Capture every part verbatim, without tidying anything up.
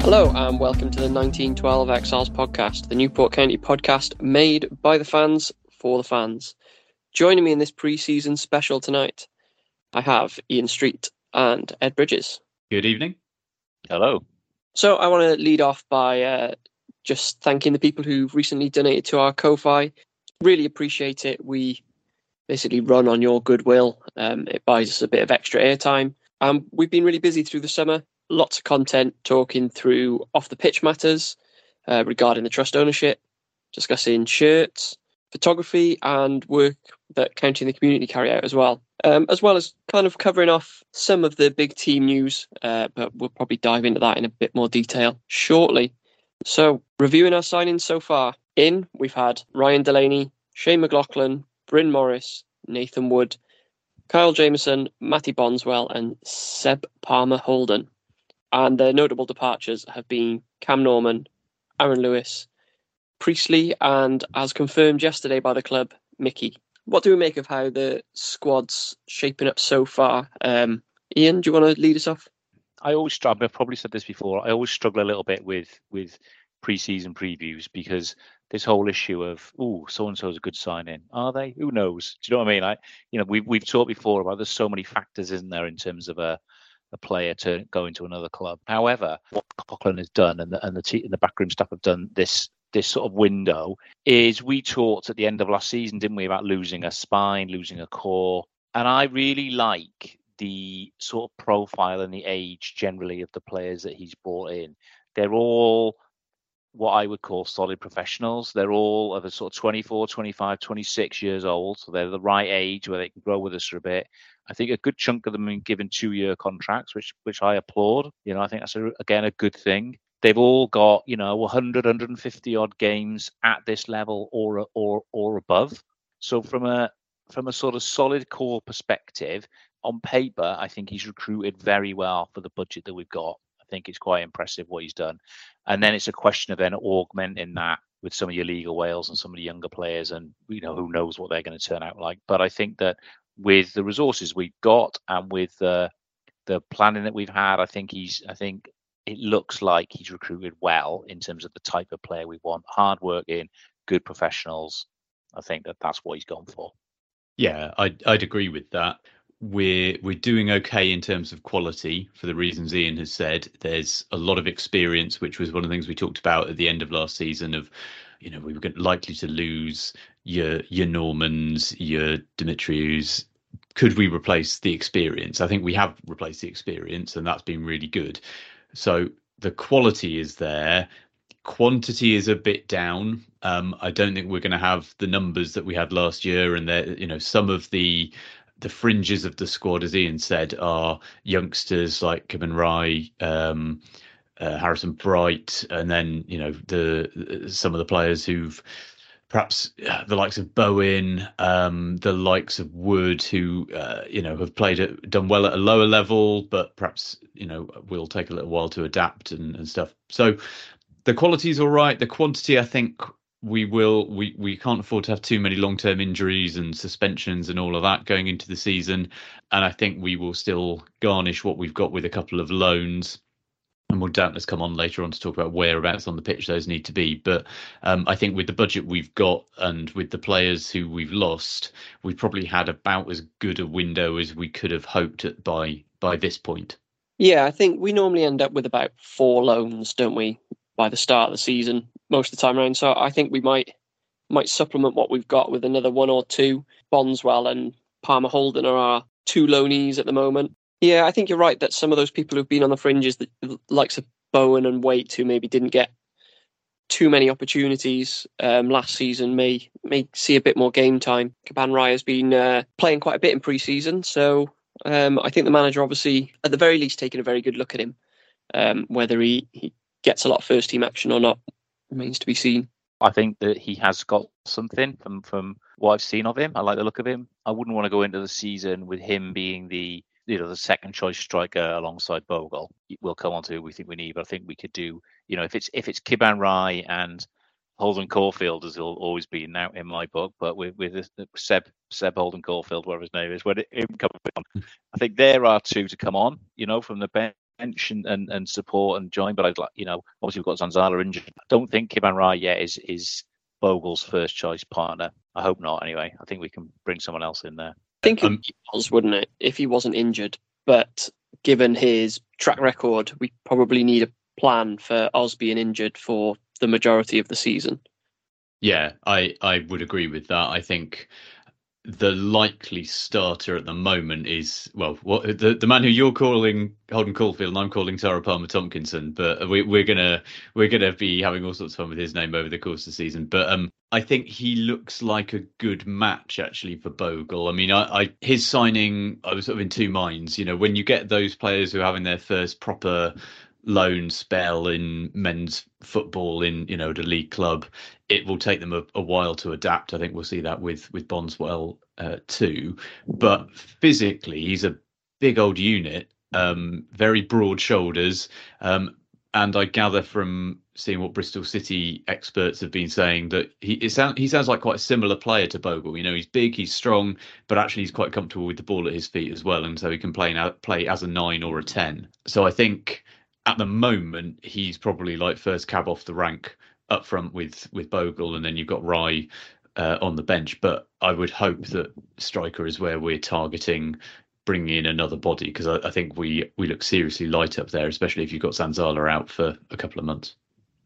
Hello and welcome to the nineteen twelve Exiles podcast, the Newport County podcast made by the fans for the fans. Joining me in this pre-season special tonight, I have Ian Street and Ed Bridges. Good evening. Hello. So I want to lead off by uh, just thanking the people who've recently donated to our Ko-Fi. Really appreciate it. We basically run on your goodwill. Um, it buys us a bit of extra airtime. Um, we've been really busy through the summer. Lots of content talking through off-the-pitch matters uh, regarding the trust ownership, discussing shirts, photography and work that County and the community carry out as well, um, as well as kind of covering off some of the big team news, uh, but we'll probably dive into that in a bit more detail shortly. So, reviewing our signings so far. In, we've had Ryan Delaney, Shane McLaughlin, Bryn Morris, Nathan Wood, Kyle Jameson, Matty Bonswell and Seb Palmer-Holden. And the notable departures have been Cam Norman, Aaron Lewis, Priestley, and as confirmed yesterday by the club, Mickey. What do we make of how the squad's shaping up so far? Um, Ian, do you want to lead us off? I always struggle. I've probably said this before. I always struggle a little bit with with pre-season previews because this whole issue of, oh, so-and-so is a good sign-in. Are they? Who knows? Do you know what I mean? I, you know, we've we've talked before about there's so many factors, isn't there, in terms of a. a player to go into another club. However, what Coughlin has done and the and the, te- and the backroom staff have done this this sort of window is we talked at the end of last season, didn't we, about losing a spine, losing a core. And I really like the sort of profile and the age generally of the players that he's brought in. They're all what I would call solid professionals. They're all of a sort of twenty-four, twenty-five, twenty-six years old. So they're the right age where they can grow with us for a bit. I think a good chunk of them have been given two-year contracts, which which I applaud. You know, I think that's, a, again, a good thing. They've all got, you know, one hundred, one hundred fifty-odd games at this level or or or above. So from a from a sort of solid core perspective, on paper, I think he's recruited very well for the budget that we've got. I think it's quite impressive what he's done. And then it's a question of then augmenting that with some of your League of Wales and some of the younger players and, you know, who knows what they're going to turn out like. But I think that with the resources we've got and with the the planning that we've had, I think he's. I think it looks like he's recruited well in terms of the type of player we want. Hard working, good professionals. I think that that's what he's gone for. Yeah, I'd, I'd agree with that. We're we're doing okay in terms of quality for the reasons Ian has said. There's a lot of experience, which was one of the things we talked about at the end of last season. Of, you know, we were likely to lose your your Normans, your Dimitrius. Could we replace the experience? I think we have replaced the experience, and that's been really good. So the quality is there. Quantity is a bit down. Um, I don't think we're going to have the numbers that we had last year, and there, you know, some of the. The fringes of the squad, as Ian said, are youngsters like Kevin Rye, um, uh, Harrison Bright, and then, you know, the some of the players who've perhaps the likes of Bowen, um, the likes of Wood, who uh, you know have played it, done well at a lower level, but perhaps you know will take a little while to adapt and, and stuff. So the quality's all right. The quantity, I think, we will we we can't afford to have too many long term injuries and suspensions and all of that going into the season. And I think we will still garnish what we've got with a couple of loans. And we'll doubtless come on later on to talk about whereabouts on the pitch those need to be. But um, I think with the budget we've got and with the players who we've lost, we probably had about as good a window as we could have hoped at by by this point. Yeah, I think we normally end up with about four loans, don't we, by the start of the season most of the time around. So I think we might might supplement what we've got with another one or two. Bonswell and Palmer Holden are our two loanees at the moment. Yeah, I think you're right that some of those people who've been on the fringes, the likes of Bowen and Waite, who maybe didn't get too many opportunities um, last season, may may see a bit more game time. Caban Raya's been uh, playing quite a bit in pre-season, so um, I think the manager obviously, at the very least, taking a very good look at him. Um, whether he, he gets a lot of first-team action or not remains to be seen. I think that he has got something from, from what I've seen of him. I like the look of him. I wouldn't want to go into the season with him being the you know, the second choice striker alongside Bogle. We'll come on to who we think we need, but I think we could do, you know, if it's if it's Caban Raya and Holden Caulfield, as he'll always be now in my book, but with with Seb Seb Holden Caulfield, whatever his name is, when it, it comes on, I think there are two to come on, you know, from the bench and, and, and support and join. But I'd like, you know, obviously we've got Zanzala injured. I don't think Caban Raya yet is is Bogle's first choice partner. I hope not. Anyway, I think we can bring someone else in there. I think um, it was, wouldn't it, if he wasn't injured? But given his track record, we probably need a plan for Oz being injured for the majority of the season. Yeah, I, I would agree with that. I think the likely starter at the moment is, well, what, the the man who you're calling Holden Caulfield and I'm calling Tara Palmer-Tomkinson, but we, we're gonna we're gonna be having all sorts of fun with his name over the course of the season. But um, I think he looks like a good match actually for Bogle. I mean, I, I his signing, I was sort of in two minds. You know, when you get those players who are having their first proper loan spell in men's football in you know the league club, it will take them a, a while to adapt. I think we'll see that with with Bonswell uh, too. But physically, he's a big old unit, um, very broad shoulders, um, and I gather from seeing what Bristol City experts have been saying that he it sound, he sounds like quite a similar player to Bogle. You know, he's big, he's strong, but actually he's quite comfortable with the ball at his feet as well, and so he can play now, play as a nine or a ten. So I think at the moment, he's probably like first cab off the rank up front with with Bogle, and then you've got Rye uh, on the bench. But I would hope that striker is where we're targeting, bringing in another body, because I, I think we, we look seriously light up there, especially if you've got Zanzala out for a couple of months.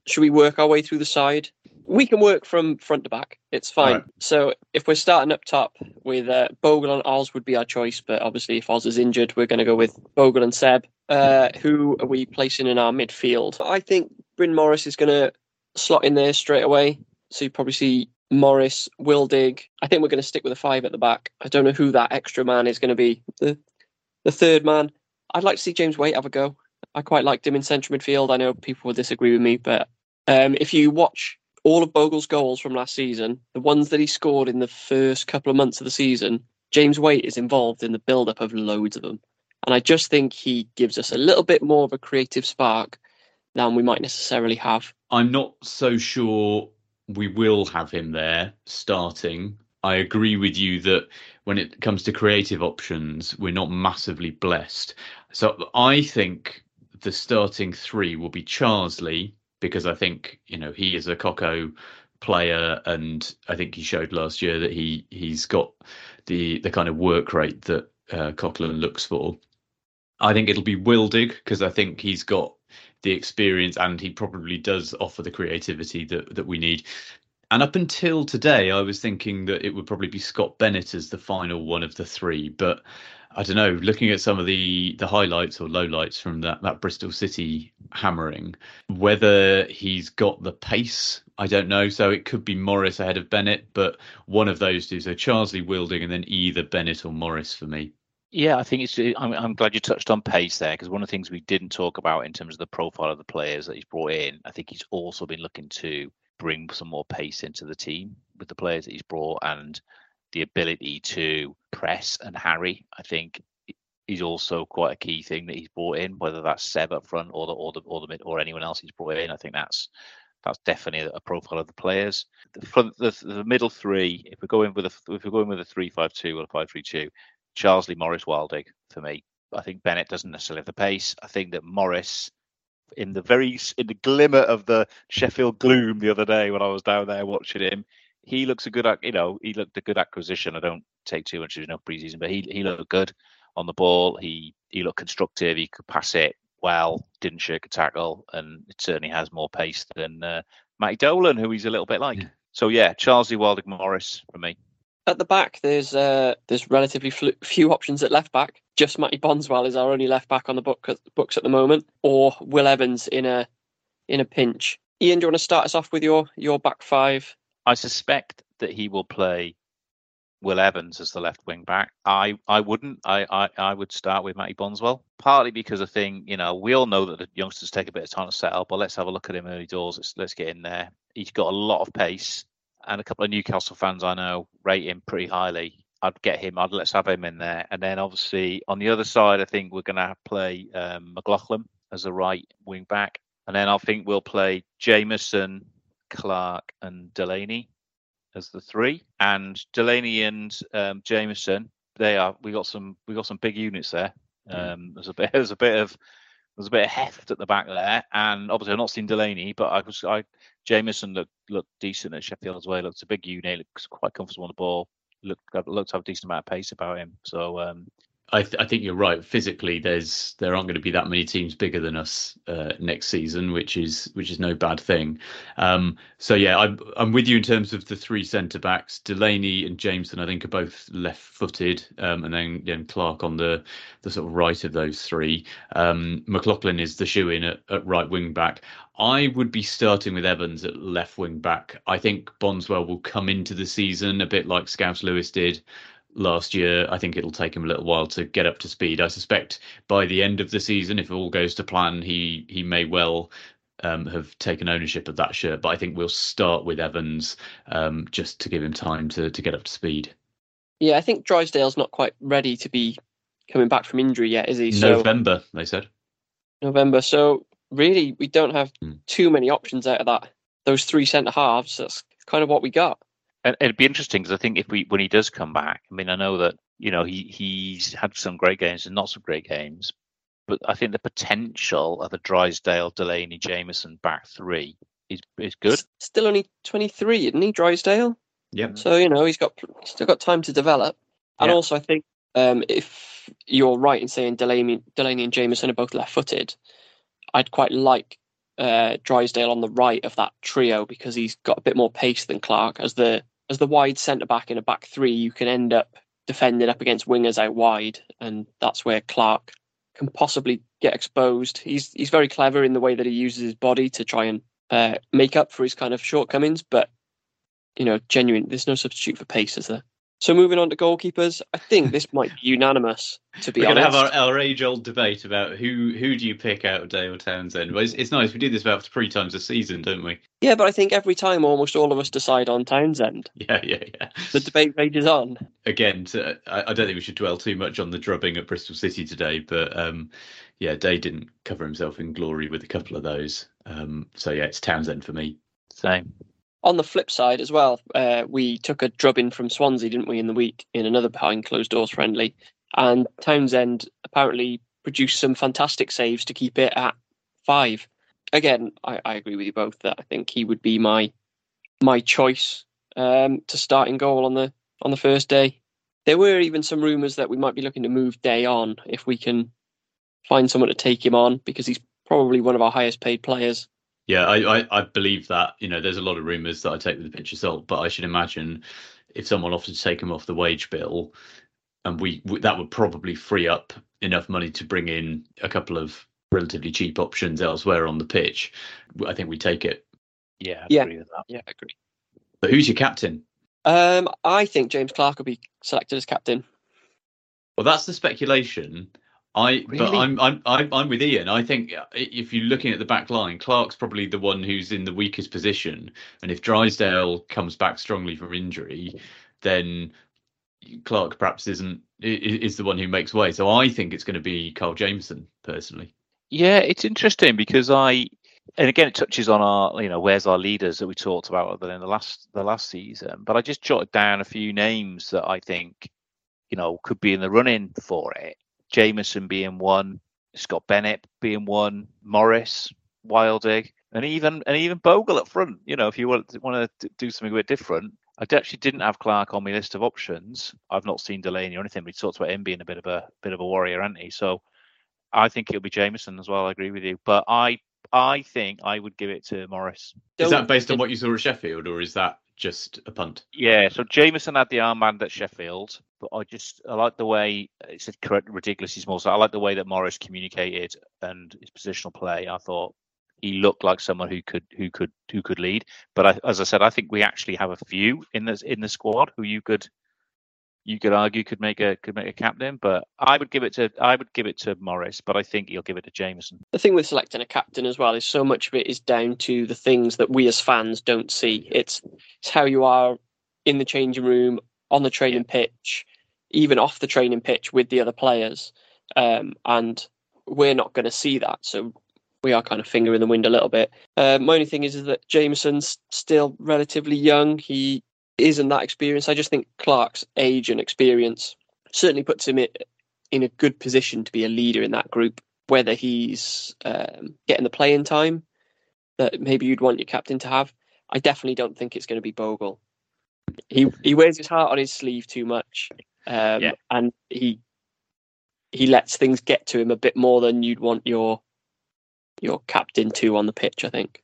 Should we work our way through the side? We can work from front to back. It's fine. Right. So if we're starting up top with uh, Bogle and Oz would be our choice, but obviously if Oz is injured, we're going to go with Bogle and Seb. Uh, who are we placing in our midfield? I think Bryn Morris is going to slot in there straight away. So you probably see Morris, Wildig. I think we're going to stick with a five at the back. I don't know who that extra man is going to be. The the third man. I'd like to see James Waite have a go. I quite liked him in central midfield. I know people will disagree with me, but um, if you watch all of Bogle's goals from last season, the ones that he scored in the first couple of months of the season, James Waite is involved in the build-up of loads of them. And I just think he gives us a little bit more of a creative spark than we might necessarily have. I'm not so sure we will have him there starting. I agree with you that when it comes to creative options, we're not massively blessed. So I think the starting three will be Charsley, because I think, you know, he is a Coco player, and I think he showed last year that he, he's got the, the kind of work rate that Uh, Coquelin looks for. I think it'll be Wildig, because I think he's got the experience and he probably does offer the creativity that, that we need. And up until today, I was thinking that it would probably be Scott Bennett as the final one of the three. But I don't know, looking at some of the, the highlights or lowlights from that, that Bristol City hammering, whether he's got the pace, I don't know. So it could be Morris ahead of Bennett, but one of those two. So Charsley, Wildig, and then either Bennett or Morris for me. Yeah, I think it's. I'm, I'm glad you touched on pace there, because one of the things we didn't talk about in terms of the profile of the players that he's brought in, I think he's also been looking to bring some more pace into the team. with the players that he's brought and the ability to press and harry, I think, is also quite a key thing that he's brought in, whether that's Seb up front or the or the or the mid, or anyone else he's brought in. I think that's that's definitely a profile of the players. The front, the, the middle three. If we're going with a if we're going with a three five two or a five three two, Charlesley, Morris, Wildig for me. I think Bennett doesn't necessarily have the pace. I think that Morris, in the very in the glimmer of the Sheffield gloom the other day when I was down there watching him, he looks a good, you know, he looked a good acquisition. I don't take too much of his no preseason, but he he looked good on the ball. He he looked constructive. He could pass it well. Didn't shirk a tackle, and it certainly has more pace than uh, Matty Dolan, who he's a little bit like. Yeah. So yeah, Charlesley, Wildig, Morris for me. At the back, there's uh, there's relatively fl- few options at left back. Just Matty Bonswell is our only left back on the book, books at the moment, or Will Evans in a in a pinch. Ian, do you want to start us off with your your back five? I suspect that he will play Will Evans as the left wing back. I, I wouldn't. I, I, I would start with Matty Bonswell, partly because I think, you know, we all know that the youngsters take a bit of time to set up, but let's have a look at him early doors. Let's let's get in there. He's got a lot of pace. And a couple of Newcastle fans I know rate him pretty highly. I'd get him. I'd let's have him in there. And then obviously on the other side, I think we're going to play um, McLaughlin as the right wing back. And then I think we'll play Jameson, Clark and Delaney as the three. And Delaney and um, Jameson, they are. We got some. We got some big units there. Um, there's a bit. There's a bit of. There's a bit of heft at the back there, and obviously I've not seen Delaney, but I was. I Jameson looked looked decent at Sheffield as well. Looks a big unit. Looks quite comfortable on the ball. Looked looked to have a decent amount of pace about him. So um, I, th- I think you're right. Physically, there's there aren't going to be that many teams bigger than us uh, next season, which is which is no bad thing. Um, so yeah, I'm I'm with you in terms of the three centre backs. Delaney and Jameson, I think, are both left-footed, um, and then then Clark on the the sort of right of those three. Um, McLaughlin is the shoe-in at, at right wing back. I would be starting with Evans at left wing back. I think Bonswell will come into the season a bit like Scouse-Lewis did last year. I think it'll take him a little while to get up to speed. I suspect by the end of the season, if all goes to plan, he he may well um, have taken ownership of that shirt. But I think we'll start with Evans um, just to give him time to, to get up to speed. Yeah, I think Drysdale's not quite ready to be coming back from injury yet, is he? So, November, they said. November. So really, we don't have mm. too many options out of that. Those three centre-halves, that's kind of what we got. And it'd be interesting because I think if we, when he does come back, I mean, I know that, you know, he, he's had some great games and not some great games, but I think the potential of a Drysdale, Delaney, Jameson back three is is good. Still only twenty-three, isn't he, Drysdale? Yeah. So, you know, he's got still got time to develop. And yeah. Also, I think um, if you're right in saying Delaney, Delaney and Jameson are both left-footed, I'd quite like uh, Drysdale on the right of that trio because he's got a bit more pace than Clark as the As the wide centre-back in a back three, you can end up defending up against wingers out wide, and that's where Clark can possibly get exposed. He's he's very clever in the way that he uses his body to try and uh, make up for his kind of shortcomings, but, you know, genuine, there's no substitute for pace, is there? So moving on to goalkeepers, I think this might be unanimous, to be We're honest. We're going to have our, our age-old debate about who, who do you pick out of Dale Townsend. Well, it's, it's nice, we do this about three times a season, don't we? Yeah, but I think every time almost all of us decide on Townsend. Yeah, yeah, yeah. The debate rages on. Again, to, I, I don't think we should dwell too much on the drubbing at Bristol City today, but um, yeah, Day didn't cover himself in glory with a couple of those. Um, so yeah, it's Townsend for me. Same. On the flip side as well, uh, we took a drubbing from Swansea, didn't we, in the week in another behind-closed-doors friendly. And Townsend apparently produced some fantastic saves to keep it at five. Again, I, I agree with you both that I think he would be my my choice um, to start in goal on the on the first day. There were even some rumours that we might be looking to move Day on if we can find someone to take him on because he's probably one of our highest-paid players. Yeah, I, I, I believe that. You know, there's a lot of rumours that I take with a pinch of salt, but I should imagine if someone offered to take him off the wage bill, and we, we that would probably free up enough money to bring in a couple of relatively cheap options elsewhere on the pitch. I think we take it. Yeah, I yeah. agree with that. Yeah, I agree. But who's your captain? Um, I think James Clark will be selected as captain. Well, that's the speculation. I really? But I'm I'm I'm with Ian. I think if you're looking at the back line, Clark's probably the one who's in the weakest position, and if Drysdale comes back strongly from injury, then Clark perhaps isn't is the one who makes way. So I think it's going to be Kyle Jameson personally. Yeah, it's interesting because I, and again it touches on our, you know, where's our leaders that we talked about other than the last the last season. But I just jotted down a few names that I think, you know, could be in the running for it. Jameson being one, Scott Bennett being one, Morris, Wilder, and even and even Bogle up front. You know, if you want to, want to do something a bit different. I actually didn't have Clark on my list of options. I've not seen Delaney or anything. We talked about him being a bit of a bit of a warrior, hasn't he? So I think it'll be Jameson as well. I agree with you, but I I think I would give it to Morris. Is that based on what you saw at Sheffield, or is that just a punt? Yeah, so Jameson had the armband at Sheffield, but I just I like the way it's a correct ridiculous is more. So I like the way that Morris communicated and his positional play. I thought he looked like someone who could who could who could lead. But I, as I said, I think we actually have a few in the in the squad who you could you could argue could make a could make a captain. But I would give it to I would give it to Morris. But I think he'll give it to Jameson. The thing with selecting a captain as well is so much of it is down to the things that we as fans don't see. It's it's how you are in the changing room, on the training pitch, even off the training pitch with the other players. Um, and we're not going to see that. So we are kind of finger in the wind a little bit. Uh, my only thing is, is that Jameson's still relatively young. He isn't that experienced. I just think Clark's age and experience certainly puts him in a good position to be a leader in that group, whether he's um, getting the playing time that maybe you'd want your captain to have. I definitely don't think it's going to be Bogle. He he wears his heart on his sleeve too much, um, yeah. and he he lets things get to him a bit more than you'd want your your captain to on the pitch, I think.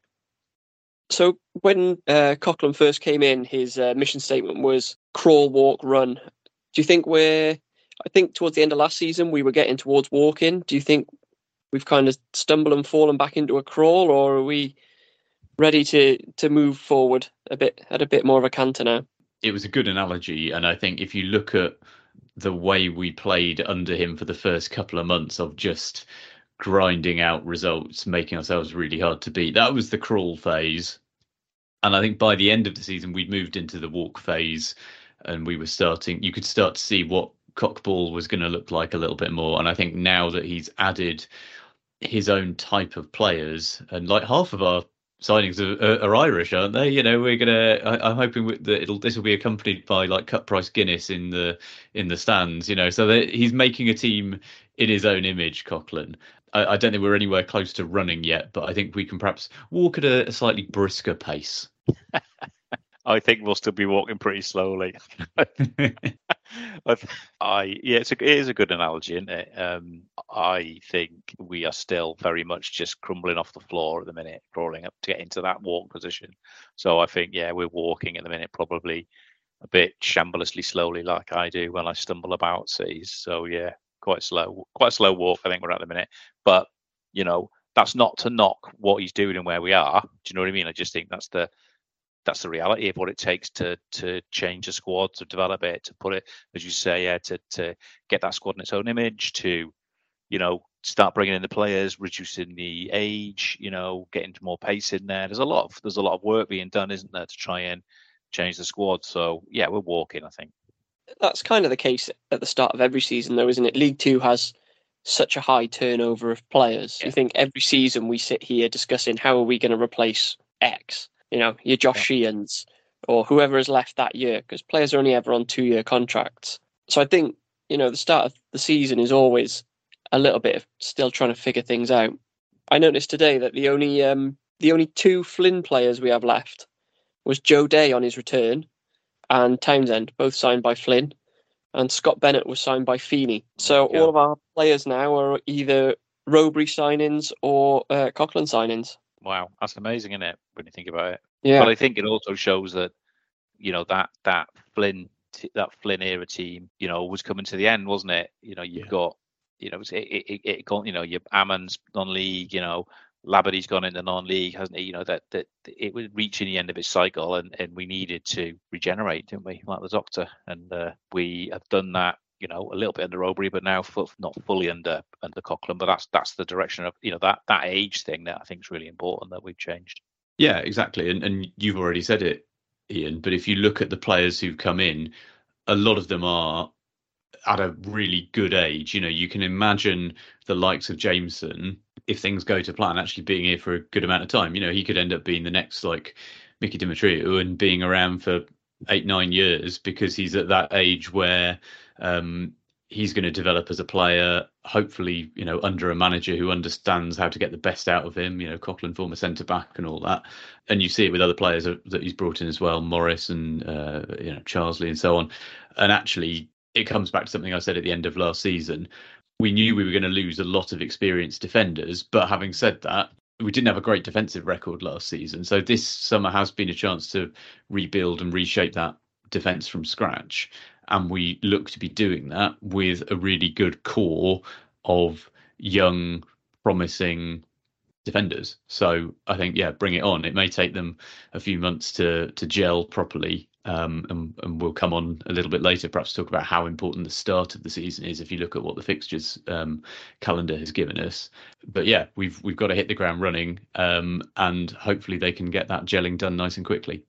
So when uh, Coughlan first came in, his uh, mission statement was crawl, walk, run. Do you think we're? I think towards the end of last season we were getting towards walking. Do you think we've kind of stumbled and fallen back into a crawl, or are we ready to to move forward a bit at a bit more of a canter now? It was a good analogy, and I think if you look at the way we played under him for the first couple of months of just grinding out results, making ourselves really hard to beat, that was the crawl phase. And I think by the end of the season we'd moved into the walk phase, and we were starting, you could start to see what Cockball was going to look like a little bit more. And I think now that he's added his own type of players, and like half of our signings are, are Irish, aren't they? You know, we're gonna. I, I'm hoping that it'll this will be accompanied by like cut price Guinness in the in the stands. You know, so that he's making a team in his own image. Coughlan. I, I don't think we're anywhere close to running yet, but I think we can perhaps walk at a, a slightly brisker pace. I think we'll still be walking pretty slowly. I, I yeah, it's a, it is a good analogy, isn't it? Um, I think we are still very much just crumbling off the floor at the minute, crawling up to get into that walk position. So I think, yeah, we're walking at the minute, probably a bit shamblessly slowly, like I do when I stumble about seas. So yeah, quite slow, quite a slow walk. I think we're at the minute, but you know, that's not to knock what he's doing and where we are. Do you know what I mean? I just think that's the that's the reality of what it takes to to change a squad, to develop it, to put it, as you say, yeah, to to get that squad in its own image, to, you know, start bringing in the players, reducing the age, you know, getting more pace in there. There's a lot of there's a lot of work being done, isn't there, to try and change the squad. So yeah, we're walking, I think. That's kind of the case at the start of every season, though, isn't it? League Two has such a high turnover of players. Yeah. You think every season we sit here discussing how are we going to replace X. You know, your Josh Sheehan's or whoever has left that year, because players are only ever on two-year contracts. So I think, you know, the start of the season is always a little bit of still trying to figure things out. I noticed today that the only um, the only two Flynn players we have left was Joe Day on his return and Townsend, both signed by Flynn, and Scott Bennett was signed by Feeney. So yeah. All of our players now are either Robury signings or uh, Coughlan signings. Wow, that's amazing, isn't it, when you think about it? Yeah. But I think it also shows that, you know, that that Flynn t- that Flynn era team, you know, was coming to the end, wasn't it? You know, you've yeah. got, you know, it it, it it you know, your Ammon's non-league, you know, Labadie's gone into non-league, hasn't he? You know, that that it was reaching the end of its cycle, and and we needed to regenerate, didn't we? Like the doctor, and uh, we have done that you know, a little bit under Robbery, but now f- not fully under under Coughlan. But that's that's the direction of, you know, that that age thing that I think is really important that we've changed. Yeah, exactly. And and you've already said it, Ian, but if you look at the players who've come in, a lot of them are at a really good age. You know, you can imagine the likes of Jameson, if things go to plan, actually being here for a good amount of time. You know, he could end up being the next like Miki Demetriou and being around for eight, nine years because he's at that age where um, he's going to develop as a player, hopefully, you know, under a manager who understands how to get the best out of him. You know, Coughlan, former centre-back and all that. And you see it with other players that he's brought in as well, Morris and, uh, you know, Charlesley and so on. And actually, it comes back to something I said at the end of last season. We knew we were going to lose a lot of experienced defenders, but having said that, we didn't have a great defensive record last season. So this summer has been a chance to rebuild and reshape that defence from scratch. And we look to be doing that with a really good core of young, promising defenders. So I think, yeah, bring it on. It may take them a few months to to gel properly. Um, and, and we'll come on a little bit later, perhaps talk about how important the start of the season is if you look at what the fixtures um, calendar has given us. But yeah, we've we've got to hit the ground running, um, and hopefully they can get that gelling done nice and quickly.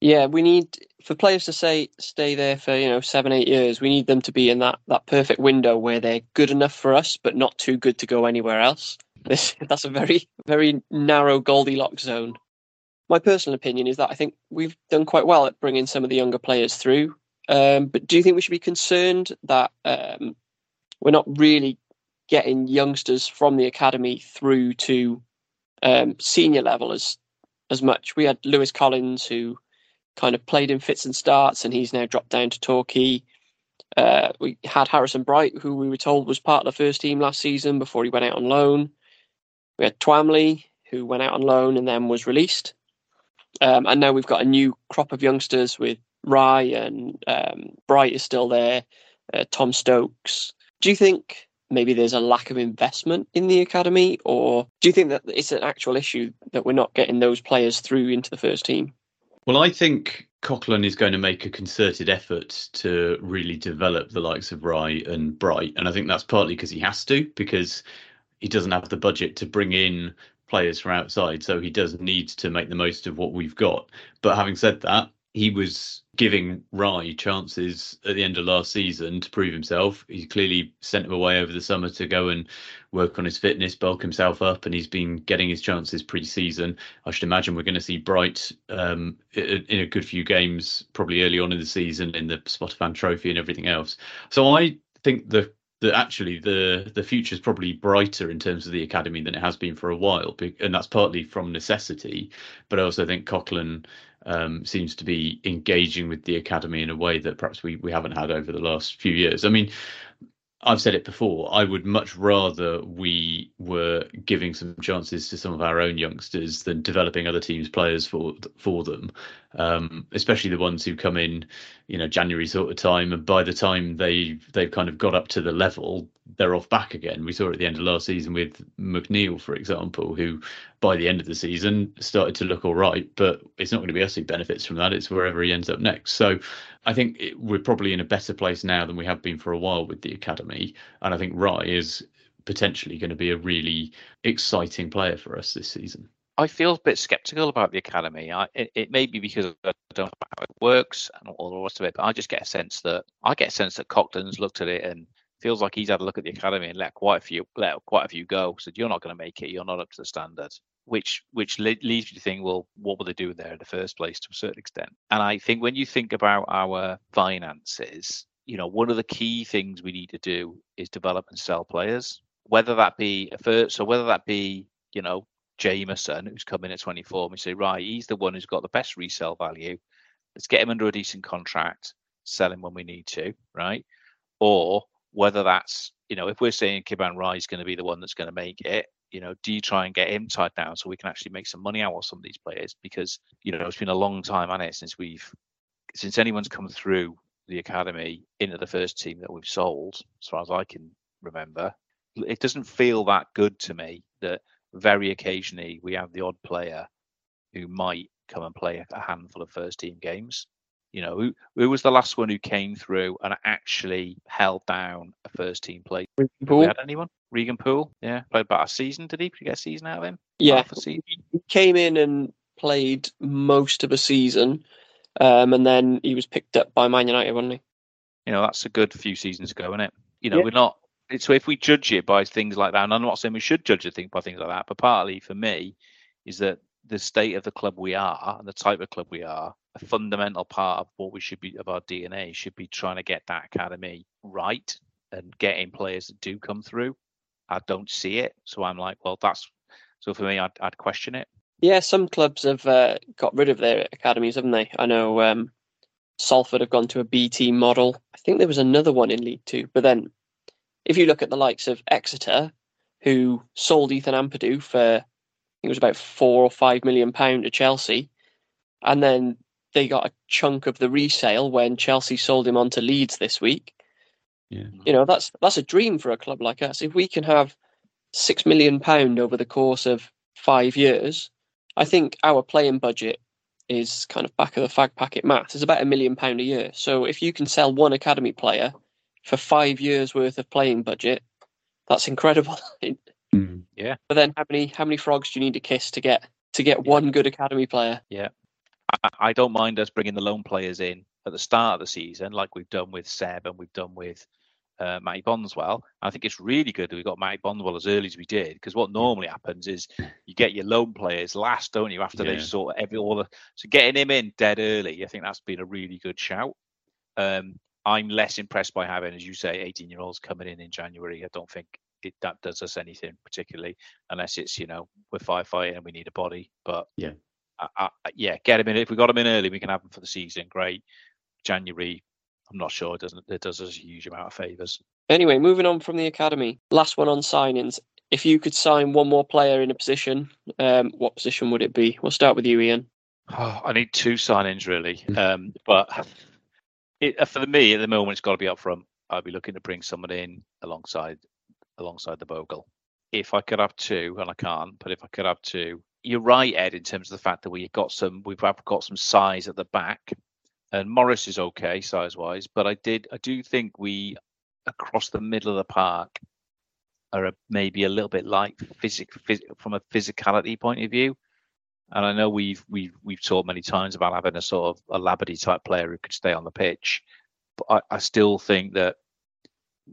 Yeah, we need, for players to say stay there for, you know, seven, eight years, we need them to be in that, that perfect window where they're good enough for us, but not too good to go anywhere else. This, that's a very, very narrow Goldilocks zone. My personal opinion is that I think we've done quite well at bringing some of the younger players through. Um, but do you think we should be concerned that um, we're not really getting youngsters from the academy through to um, senior level as as much? We had Lewis Collins, who kind of played in fits and starts, and he's now dropped down to Torquay. Uh, we had Harrison Bright, who we were told was part of the first team last season before he went out on loan. We had Twamley, who went out on loan and then was released. Um, and now we've got a new crop of youngsters with Rye and um, Bright is still there, uh, Tom Stokes. Do you think maybe there's a lack of investment in the academy, or do you think that it's an actual issue that we're not getting those players through into the first team? Well, I think Coughlan is going to make a concerted effort to really develop the likes of Rye and Bright. And I think that's partly because he has to, because he doesn't have the budget to bring in players from outside, so he does need to make the most of what we've got. But having said that, he was giving Rye chances at the end of last season to prove himself. He clearly sent him away over the summer to go and work on his fitness, bulk himself up, and he's been getting his chances pre-season. I should imagine we're going to see Bright um, in a good few games, probably early on in the season, in the Spotifan Trophy and everything else. So I think the that actually the, the future is probably brighter in terms of the academy than it has been for a while. And that's partly from necessity. But I also think Coughlan um, seems to be engaging with the academy in a way that perhaps we, we haven't had over the last few years. I mean, I've said it before, I would much rather we were giving some chances to some of our own youngsters than developing other teams' players for for them, um, especially the ones who come in, you know, January sort of time. And by the time they, they've kind of got up to the level, they're off back again. We saw it at the end of last season with McNeil, for example, who by the end of the season started to look all right, but it's not going to be us who benefits from that. It's wherever he ends up next. So I think it, we're probably in a better place now than we have been for a while with the academy. And I think Rye is potentially going to be a really exciting player for us this season. I feel a bit sceptical about the academy. I, it, it may be because I don't know how it works and all the rest of it, but I just get a sense that I get a sense that Coughlan's looked at it and feels like he's had a look at the academy and let quite a few let quite a few go. Said, you're not going to make it. You're not up to the standard. Which which leads you to think, well, what were they doing there in the first place to a certain extent? And I think when you think about our finances, you know, one of the key things we need to do is develop and sell players. Whether that be first, so whether that be, you know, Jameson, who's come in at twenty-four, and we say, right, he's the one who's got the best resale value. Let's get him under a decent contract, sell him when we need to, right? Or whether that's, you know, if we're saying Kiban Rye is going to be the one that's going to make it, you know, do you try and get him tied down so we can actually make some money out of some of these players? Because, you know, it's been a long time, hasn't it, since we've, since anyone's come through the academy into the first team that we've sold, as far as I can remember. It doesn't feel that good to me that very occasionally we have the odd player who might come and play a handful of first team games. You know, who, who was the last one who came through and actually held down a first team place? Regan Poole. Had anyone? Regan Poole, yeah, played about a season, did he? Did you get a season out of him? Yeah, half a season. He came in and played most of a season, um, and then he was picked up by Man United, wasn't he? You know, that's a good few seasons ago, isn't it? You know, yeah. we're not. So if we judge it by things like that, and I'm not saying we should judge a thing by things like that, but partly for me is that the state of the club we are and the type of club we are, a fundamental part of what we should be, of our D N A should be trying to get that academy right and getting players that do come through. I don't see it. So I'm like, well, that's, so for me, I'd, I'd question it. Yeah, some clubs have uh, got rid of their academies, haven't they? I know um, Salford have gone to a B team model. I think there was another one in League Two, but then if you look at the likes of Exeter, who sold Ethan Ampadu for, I think it was about four or five million pounds to Chelsea, and then they got a chunk of the resale when Chelsea sold him on to Leeds this week. Yeah. You know, that's that's a dream for a club like us. If we can have six million pounds over the course of five years, I think our playing budget is kind of back of the fag packet maths. It's about a million pounds a year. So if you can sell one academy player for five years worth of playing budget, that's incredible. Mm, yeah. But then how many how many frogs do you need to kiss to get to get yeah. one good academy player? Yeah. I, I don't mind us bringing the loan players in at the start of the season, like we've done with Seb and we've done with uh, Matty Bondswell. I think it's really good that we got Matty Bondswell as early as we did, because what normally happens is you get your loan players last, don't you, after yeah. they've sort of every all the, so getting him in dead early, I think that's been a really good shout. Um I'm less impressed by having, as you say, eighteen-year-olds coming in in January. I don't think it, that does us anything particularly, unless it's, you know, we're firefighting and we need a body. But yeah, I, I, yeah, get them in. If we got them in early, we can have them for the season. Great. January, I'm not sure. It doesn't. It does us a huge amount of favours. Anyway, moving on from the academy. Last one on signings. If you could sign one more player in a position, um, what position would it be? We'll start with you, Ian. Oh, I need two signings really, um, but. It, for me, at the moment, it's got to be up front. I'd be looking to bring someone in alongside alongside the Bogle. If I could have two, and I can't, but if I could have two, you're right, Ed, in terms of the fact that we got some, we've got some size at the back, and Morris is okay size wise, but I did, I do think we across the middle of the park are a, maybe a little bit light physic, phys, from a physicality point of view. And I know we've we've we've talked many times about having a sort of a Labadie type player who could stay on the pitch, but I, I still think that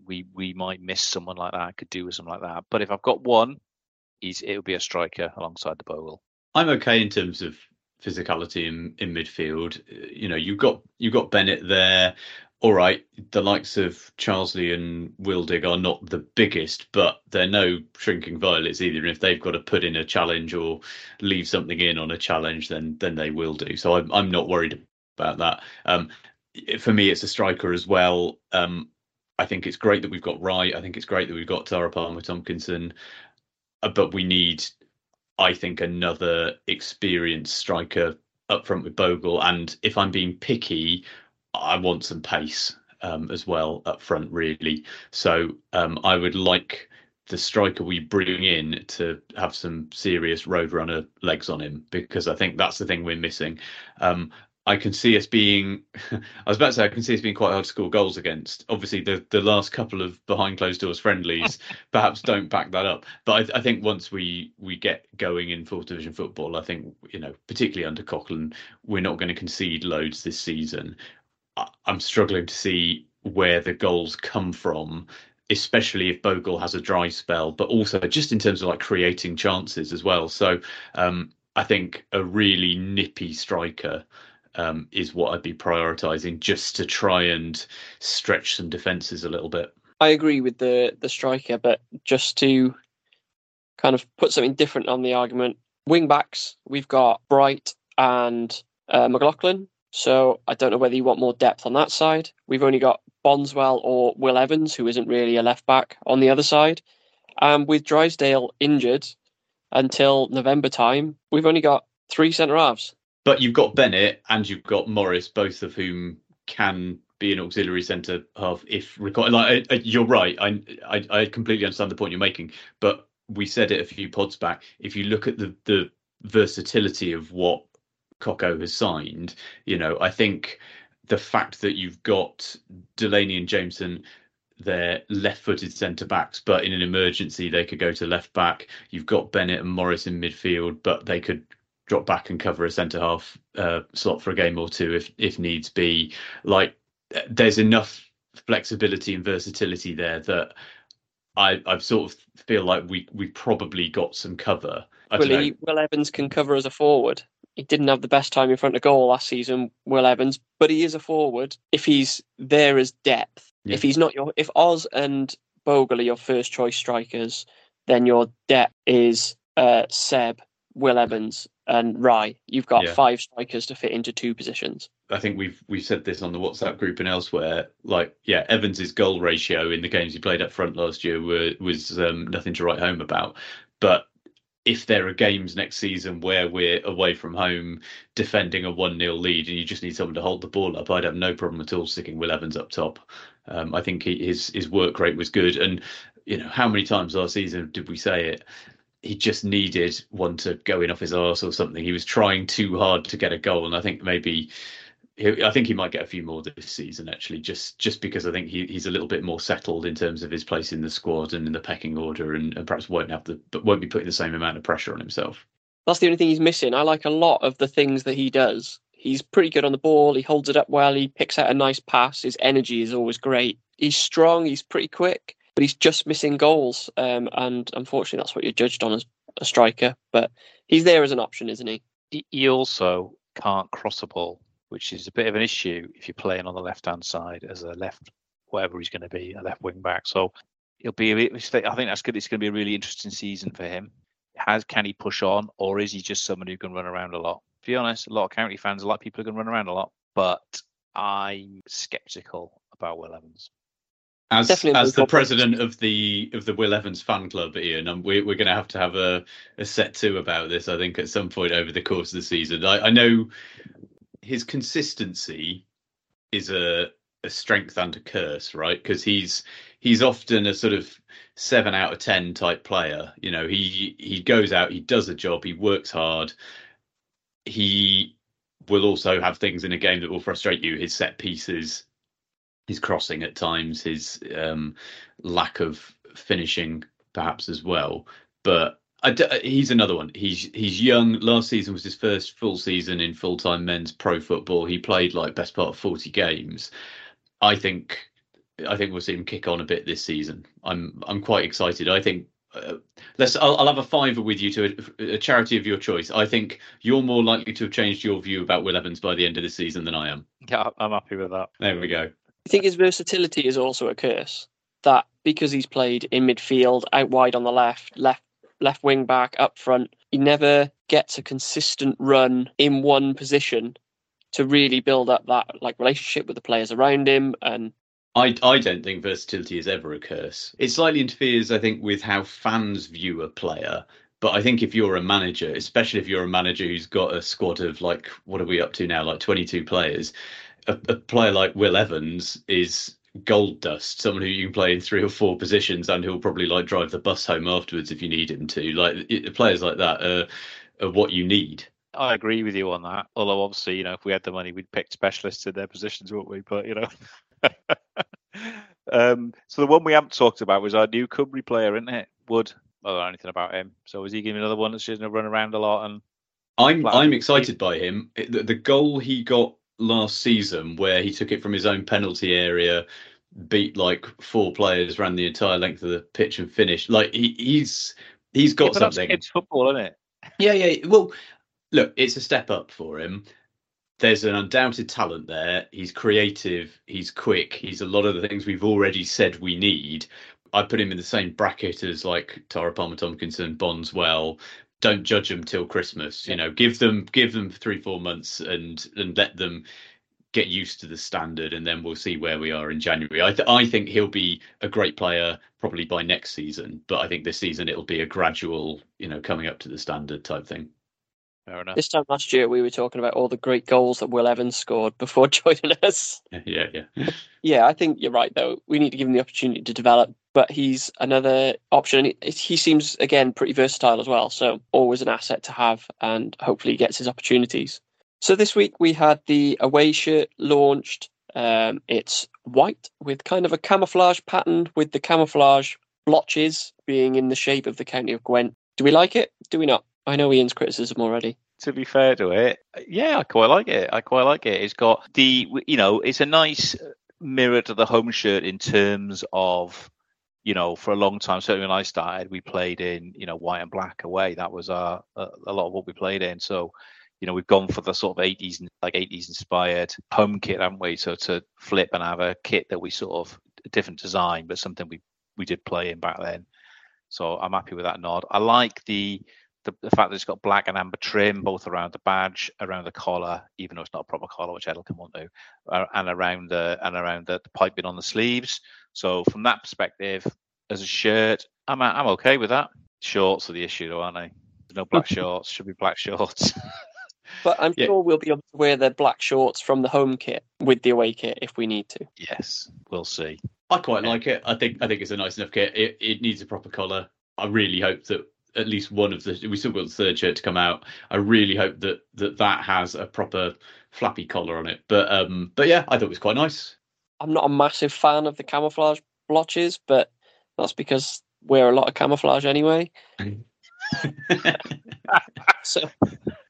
we we might miss someone like that. I could do with someone like that. But if I've got one, he's it'll be a striker alongside the Bogle. I'm okay in terms of physicality in, in midfield. You know, you've got you've got Bennett there. All right, the likes of Charlesley and Wildig are not the biggest, but they're no shrinking violets either. And if they've got to put in a challenge or leave something in on a challenge, then then they will do. So I'm I'm not worried about that. Um, for me, it's a striker as well. Um, I think it's great that we've got Wright. I think it's great that we've got Tara Palmer-Tomkinson, uh, but we need, I think, another experienced striker up front with Bogle. And if I'm being picky, I want some pace um, as well up front, really. So um, I would like the striker we bring in to have some serious roadrunner legs on him, because I think that's the thing we're missing. Um, I can see us being, I was about to say, I can see us being quite hard to score goals against. Obviously, the, the last couple of behind closed doors friendlies perhaps don't back that up. But I, I think once we, we get going in fourth division football, I think, you know, particularly under Coughlan, we're not going to concede loads this season. I'm struggling to see where the goals come from, especially if Bogle has a dry spell, but also just in terms of like creating chances as well. So um, I think a really nippy striker um, is what I'd be prioritising, just to try and stretch some defences a little bit. I agree with the the striker, but just to kind of put something different on the argument, wing backs, we've got Bright and uh, McLaughlin. So I don't know whether you want more depth on that side. We've only got Bondswell or Will Evans, who isn't really a left-back, on the other side. Um, with Drysdale injured until November time, we've only got three centre-halves. But you've got Bennett and you've got Morris, both of whom can be an auxiliary centre-half if required. Like, I, I, you're right. I, I I completely understand the point you're making. But we said it a few pods back. If you look at the, the versatility of what Coco has signed, you know, I think the fact that you've got Delaney and Jameson, they're left-footed centre-backs, but in an emergency, they could go to left-back. You've got Bennett and Morris in midfield, but they could drop back and cover a centre-half uh, slot for a game or two if if needs be. Like, there's enough flexibility and versatility there that I I sort of feel like we we probably got some cover. Really, Will Evans can cover as a forward. He didn't have the best time in front of goal last season, Will Evans, but he is a forward if he's there as depth. Yeah. If he's not your, if Oz and Bogle are your first choice strikers, then your depth is uh, Seb, Will Evans, and Rye. You've got yeah. five strikers to fit into two positions. I think we've we've said this on the WhatsApp group and elsewhere. Like, yeah, Evans's goal ratio in the games he played up front last year were, was um, nothing to write home about, but. If there are games next season where we're away from home defending a one nil lead and you just need someone to hold the ball up, I'd have no problem at all sticking Will Evans up top. Um, I think he, his his work rate was good. And, you know, how many times last season did we say it? He just needed one to go in off his arse or something. He was trying too hard to get a goal. And I think maybe... I think he might get a few more this season, actually, just just because I think he, he's a little bit more settled in terms of his place in the squad and in the pecking order, and, and perhaps won't have the but won't be putting the same amount of pressure on himself. That's the only thing he's missing. I like a lot of the things that he does. He's pretty good on the ball. He holds it up well. He picks out a nice pass. His energy is always great. He's strong. He's pretty quick, but he's just missing goals. Um, and unfortunately, that's what you're judged on as a striker. But he's there as an option, isn't he? He also can't cross a ball, which is a bit of an issue if you're playing on the left-hand side as a left, whatever he's going to be, a left wing back. So it'll be, a, I think that's good. It's going to be a really interesting season for him. Has Can he push on, or is he just someone who can run around a lot? To be honest, a lot of County fans, a lot of people who can run around a lot, but I'm sceptical about Will Evans. As Definitely as the president of the of the Will Evans fan club, Ian, and we, we're going to have to have a, a set two about this, I think, at some point over the course of the season. I, I know... His consistency is a, a strength and a curse, right? Because he's he's often a sort of seven out of ten type player. You know, he he goes out, he does a job, he works hard. He will also have things in a game that will frustrate you. His set pieces, his crossing at times, his um, lack of finishing perhaps as well. But I d- he's another one. He's he's young. Last season was his first full season in full-time men's pro football. He played like best part of forty games. I think I think we'll see him kick on a bit this season. I'm I'm quite excited. I think uh, let's. I'll, I'll have a fiver with you to a, a charity of your choice. I think you're more likely to have changed your view about Will Evans by the end of the season than I am. Yeah, I'm happy with that. There we go. I think his versatility is also a curse. That because he's played in midfield, out wide on the left, left. left wing back, up front, he never gets a consistent run in one position to really build up that like relationship with the players around him. And I I don't think versatility is ever a curse. It slightly interferes, I think, with how fans view a player. But I think if you're a manager, especially if you're a manager who's got a squad of, like, what are we up to now, like twenty-two players, a, a player like Will Evans is gold dust, someone who you can play in three or four positions and who'll probably like drive the bus home afterwards if you need him to. Like, players like that are, are what you need. I agree with you on that, although obviously, you know, if we had the money we'd pick specialists in their positions, wouldn't we? But, you know. um so the one we haven't talked about was our new Cymru player, isn't it? Wood. I don't know anything about him, so is he giving another one that's just going to run around a lot? And I'm I'm excited by him. The, the goal he got last season, where he took it from his own penalty area, beat like four players, ran the entire length of the pitch and finished. Like he, he's he's got yeah, something. It's football, isn't it? Yeah, yeah. Well, look, it's a step up for him. There's an undoubted talent there. He's creative. He's quick. He's a lot of the things we've already said we need. I put him in the same bracket as like Tara Palmer-Tomkinson, Bondswell. Don't judge them till Christmas, you know. Give them, give them three, four months, and and let them get used to the standard, and then we'll see where we are in January. I th- I think he'll be a great player probably by next season, but I think this season it'll be a gradual, you know, coming up to the standard type thing. Fair enough. This time last year we were talking about all the great goals that Will Evans scored before joining us. Yeah, yeah, yeah. I think you're right though. We need to give him the opportunity to develop. But he's another option. He seems, again, pretty versatile as well. So always an asset to have, and hopefully he gets his opportunities. So this week we had the away shirt launched. Um, it's white with kind of a camouflage pattern, with the camouflage blotches being in the shape of the County of Gwent. Do we like it? Do we not? I know Ian's criticism already. To be fair to it, yeah, I quite like it. I quite like it. It's got the, you know, it's a nice mirror to the home shirt in terms of, you know, for a long time, certainly when I started, we played in, you know, white and black away. That was our, a, a lot of what we played in. So, you know, we've gone for the sort of eighties, like eighties inspired home kit, haven't we? So to flip and have a kit that we sort of, a different design, but something we, we did play in back then. So I'm happy with that nod. I like the, The, the fact that it's got black and amber trim, both around the badge, around the collar, even though it's not a proper collar, which Ed'll come on to, uh, and around the and around the, the piping on the sleeves. So from that perspective, as a shirt, I'm I'm okay with that. Shorts are the issue, though, aren't they? There's no black shorts. Should be black shorts. But I'm yeah. sure we'll be able to wear the black shorts from the home kit with the away kit if we need to. Yes, we'll see. I quite yeah. like it. I think I think it's a nice enough kit. It it needs a proper collar. I really hope that. At least one of the, we still got the third shirt to come out. I really hope that that, that has a proper flappy collar on it. But um, but yeah, I thought it was quite nice. I'm not a massive fan of the camouflage blotches, but that's because we're a lot of camouflage anyway. so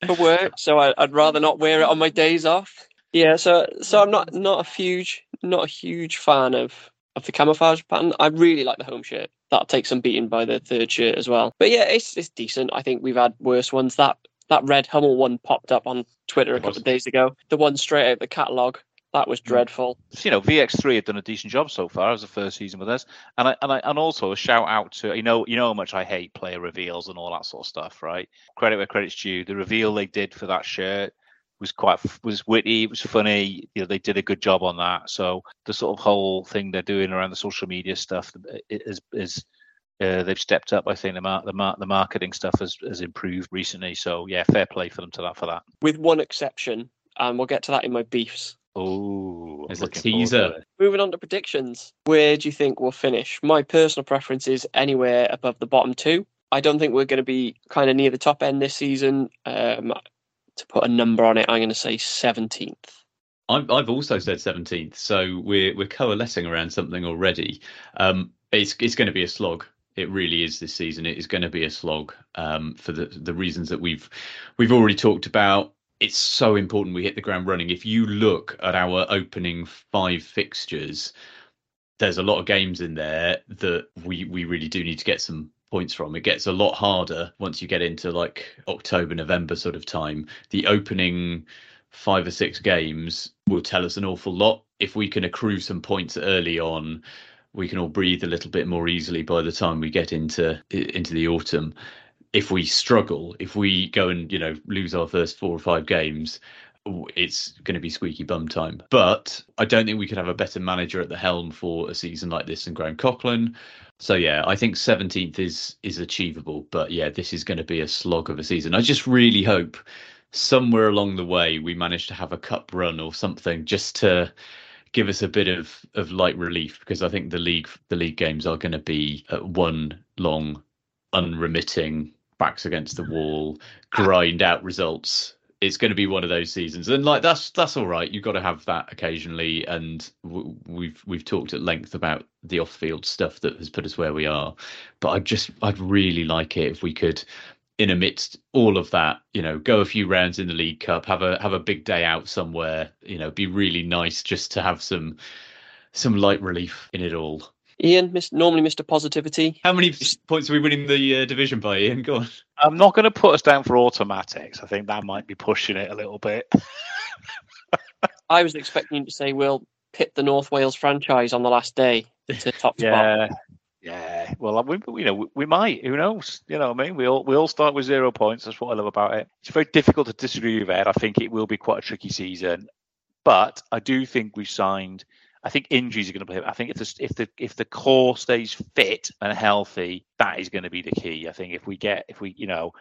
for work, so I, I'd rather not wear it on my days off. Yeah, so so I'm not not a huge not a huge fan of. of the camouflage pattern. I really like the home shirt. That'll take some beating by the third shirt as well. But yeah, it's it's decent. I think we've had worse ones. That that red Hummel one popped up on Twitter a couple of days ago. The one straight out of the catalogue. That was dreadful. You know, V X three have done a decent job so far as the first season with us. And I and I and also a shout out to, you know, you know how much I hate player reveals and all that sort of stuff, right? Credit where credit's due. The reveal they did for that shirt was quite was witty. It was funny. You know, they did a good job on that. So the sort of whole thing they're doing around the social media stuff is is uh, they've stepped up. I think the mar- the, mar- the marketing stuff has, has improved recently. So yeah, fair play for them to that for that. With one exception, and um, we'll get to that in my beefs. Oh, there's a teaser. Moving on to predictions. Where do you think we'll finish? My personal preference is anywhere above the bottom two. I don't think we're going to be kind of near the top end this season. Um, To put a number on it, I'm going to say seventeenth. I've, I've also said seventeenth, so we're we're coalescing around something already. Um, it's it's going to be a slog. It really is this season. It is going to be a slog um, for the the reasons that we've we've already talked about. It's so important we hit the ground running. If you look at our opening five fixtures, there's a lot of games in there that we we really do need to get some points from. It gets a lot harder once you get into like October, November sort of time. The opening five or six games will tell us an awful lot. If we can accrue some points early on, we can all breathe a little bit more easily by the time we get into into the autumn. If we struggle, if we go and, you know, lose our first four or five games, it's going to be squeaky bum time. But I don't think we could have a better manager at the helm for a season like this than Graham Coughlan. So yeah, I think seventeenth is is achievable. But yeah, this is going to be a slog of a season. I just really hope somewhere along the way we manage to have a cup run or something just to give us a bit of, of light relief, because I think the league the league games are going to be one long, unremitting, backs against the wall, grind out results. It's going to be one of those seasons, and like that's that's all right. You've got to have that occasionally, and w- we've we've talked at length about the off-field stuff that has put us where we are. But I just I'd really like it if we could, in amidst all of that, you know, go a few rounds in the League Cup, have a have a big day out somewhere. You know, be really nice just to have some some light relief in it all. Ian, miss, normally Mister Positivity. How many points are we winning the uh, division by, Ian? Go on. I'm not going to put us down for automatics. I think that might be pushing it a little bit. I was expecting you to say we'll pit the North Wales franchise on the last day to top yeah. spot. Yeah, well, we, you know, we, we might. Who knows? You know what I mean? We all we all start with zero points. That's what I love about it. It's very difficult to disagree with Ed. I think it will be quite a tricky season. But I do think we've signed... I think injuries are going to play. I think if the if the if the core stays fit and healthy, that is going to be the key. I think if we get if we you know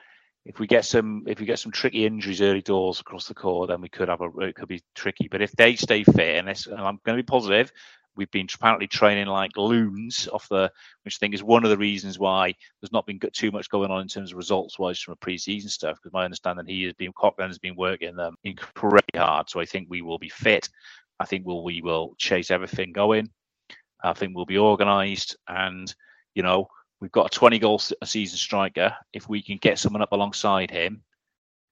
if we get some if we get some tricky injuries early doors across the core, then we could have a it could be tricky. But if they stay fit, and, and I'm going to be positive, We've been apparently training like loons off the, which I think is one of the reasons why there's not been too much going on in terms of results-wise from a preseason stuff. Because my understanding, he has been Cochran has been working them um, incredibly hard. So I think we will be fit. I think we'll we will chase everything going. I think we'll be organised, and you know we've got a twenty-goal a season striker. If we can get someone up alongside him,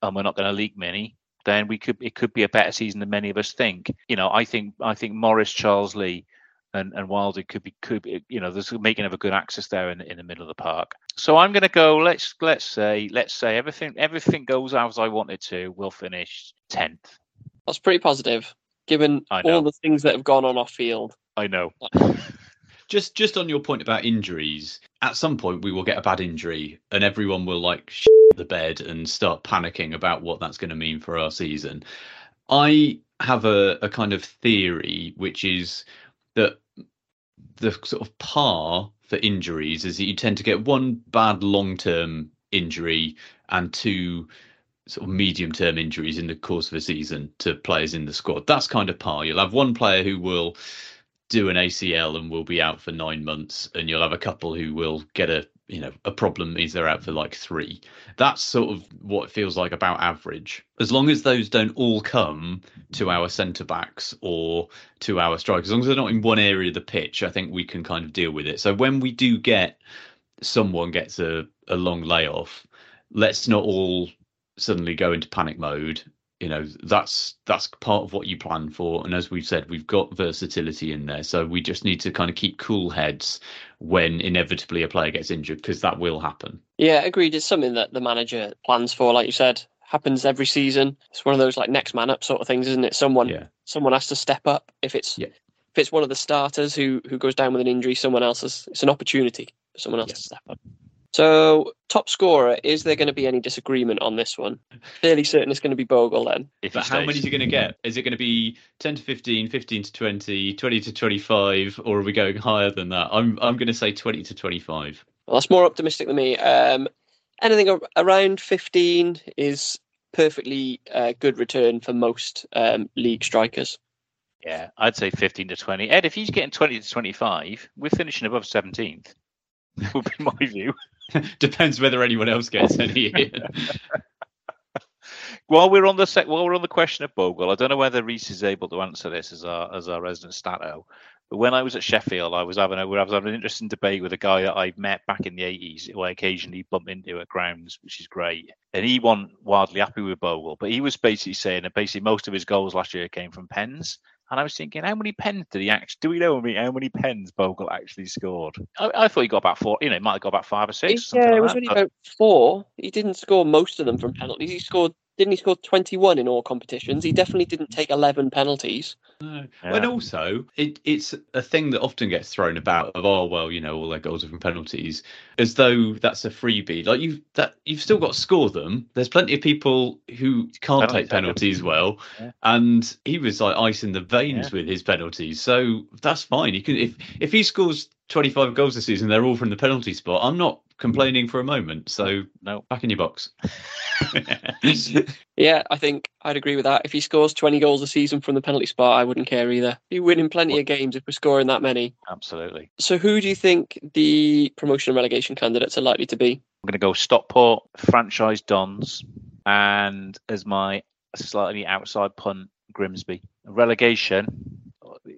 and we're not going to leak many, then we could it could be a better season than many of us think. You know, I think I think Morris, Charles Lee, and, and Wilder could be could be, you know, there's making of a good axis there in in the middle of the park. So I'm going to go. Let's let's say let's say everything everything goes as I want it to. We'll finish tenth. That's pretty positive, given all the things that have gone on off field. I know. Just just on your point about injuries, at some point we will get a bad injury and everyone will like shit the bed and start panicking about what that's going to mean for our season. I have a, a kind of theory, which is that the sort of par for injuries is that you tend to get one bad long-term injury and two sort of medium-term injuries in the course of a season to players in the squad. That's kind of par. You'll have one player who will do an A C L and will be out for nine months, and you'll have a couple who will get a, you know, a problem means they're out for like three. That's sort of what it feels like about average. As long as those don't all come to our centre backs or to our strikers, as long as they're not in one area of the pitch, I think we can kind of deal with it. So when we do get someone gets a, a long layoff, let's not all suddenly go into panic mode. You know, that's that's part of what you plan for. And as we've said, we've got versatility in there. So we just need to kind of keep cool heads when inevitably a player gets injured, because that will happen. Yeah, agreed. It's something that the manager plans for, like you said, happens every season. It's one of those like next man up sort of things, isn't it? Someone yeah. someone has to step up. If it's yeah. if it's one of the starters who, who goes down with an injury, someone else has, it's an opportunity for someone else yeah. to step up. So, top scorer, is there going to be any disagreement on this one? Fairly certain it's going to be Bogle then. If but how many is he going to get? Is it going to be ten to fifteen, fifteen to twenty, twenty to twenty-five, or are we going higher than that? I'm I'm going to say twenty to twenty-five. Well, that's more optimistic than me. Um, anything around fifteen is perfectly uh, good return for most um, league strikers. Yeah, I'd say fifteen to twenty. Ed, if he's getting twenty to twenty-five, we're finishing above seventeenth. Would be my view. Depends whether anyone else gets any. While we're on the sec- while we're on the question of Bogle, I don't know whether Rhys is able to answer this as our as our resident stato. But when I was at Sheffield, I was having a, I was having an interesting debate with a guy that I met back in the eighties, who I occasionally bump into at grounds, which is great. And he wasn't wildly happy with Bogle, but he was basically saying that basically most of his goals last year came from pens. And I was thinking, how many pens did he actually? Do we know how many pens Bogle actually scored? I, I thought he got about four. You know, he might have got about five or six. Or yeah, like it was only really about four. He didn't score most of them from penalties. He scored, didn't he? Score twenty-one in all competitions. He definitely didn't take eleven penalties. No. Yeah. And also, it, it's a thing that often gets thrown about of, oh well, you know, all their goals are from penalties, as though that's a freebie. Like you, that you've still got to score them. There's plenty of people who can't penalties. take penalties well, yeah. and he was like ice in the vein. Yeah. with his penalties, so that's fine. He can if if he scores twenty-five goals this season, they're all from the penalty spot. I'm not complaining for a moment. So no, back in your box. Yeah, I think I'd agree with that. If he scores twenty goals a season from the penalty spot, I wouldn't care either. He's winning plenty of games if we're scoring that many. Absolutely. So who do you think the promotion and relegation candidates are likely to be? I'm going to go Stockport, Franchise Dons, and as my slightly outside punt, Grimsby. Relegation,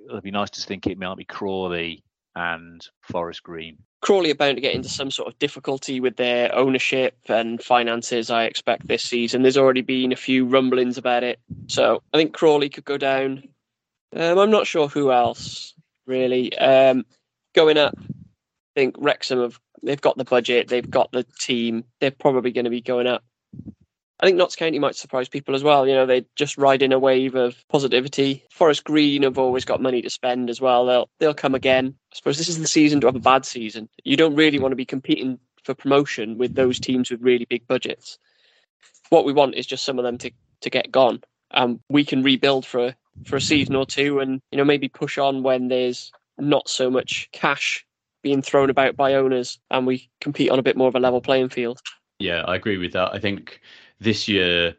it'd be nice to think it might be Crawley and Forest Green. Crawley are bound to get into some sort of difficulty with their ownership and finances, I expect, this season. There's already been a few rumblings about it. So I think Crawley could go down. Um, I'm not sure who else, really. Um, going up, I think Wrexham, have they've got the budget, they've got the team. They're probably going to be going up. I think Notts County might surprise people as well. You know, they're just riding a wave of positivity. Forest Green have always got money to spend as well. They'll they'll come again. I suppose this is the season to have a bad season. You don't really want to be competing for promotion with those teams with really big budgets. What we want is just some of them to, to get gone. Um, we can rebuild for a, for a season or two and, you know, maybe push on when there's not so much cash being thrown about by owners and we compete on a bit more of a level playing field. Yeah, I agree with that. I think this year,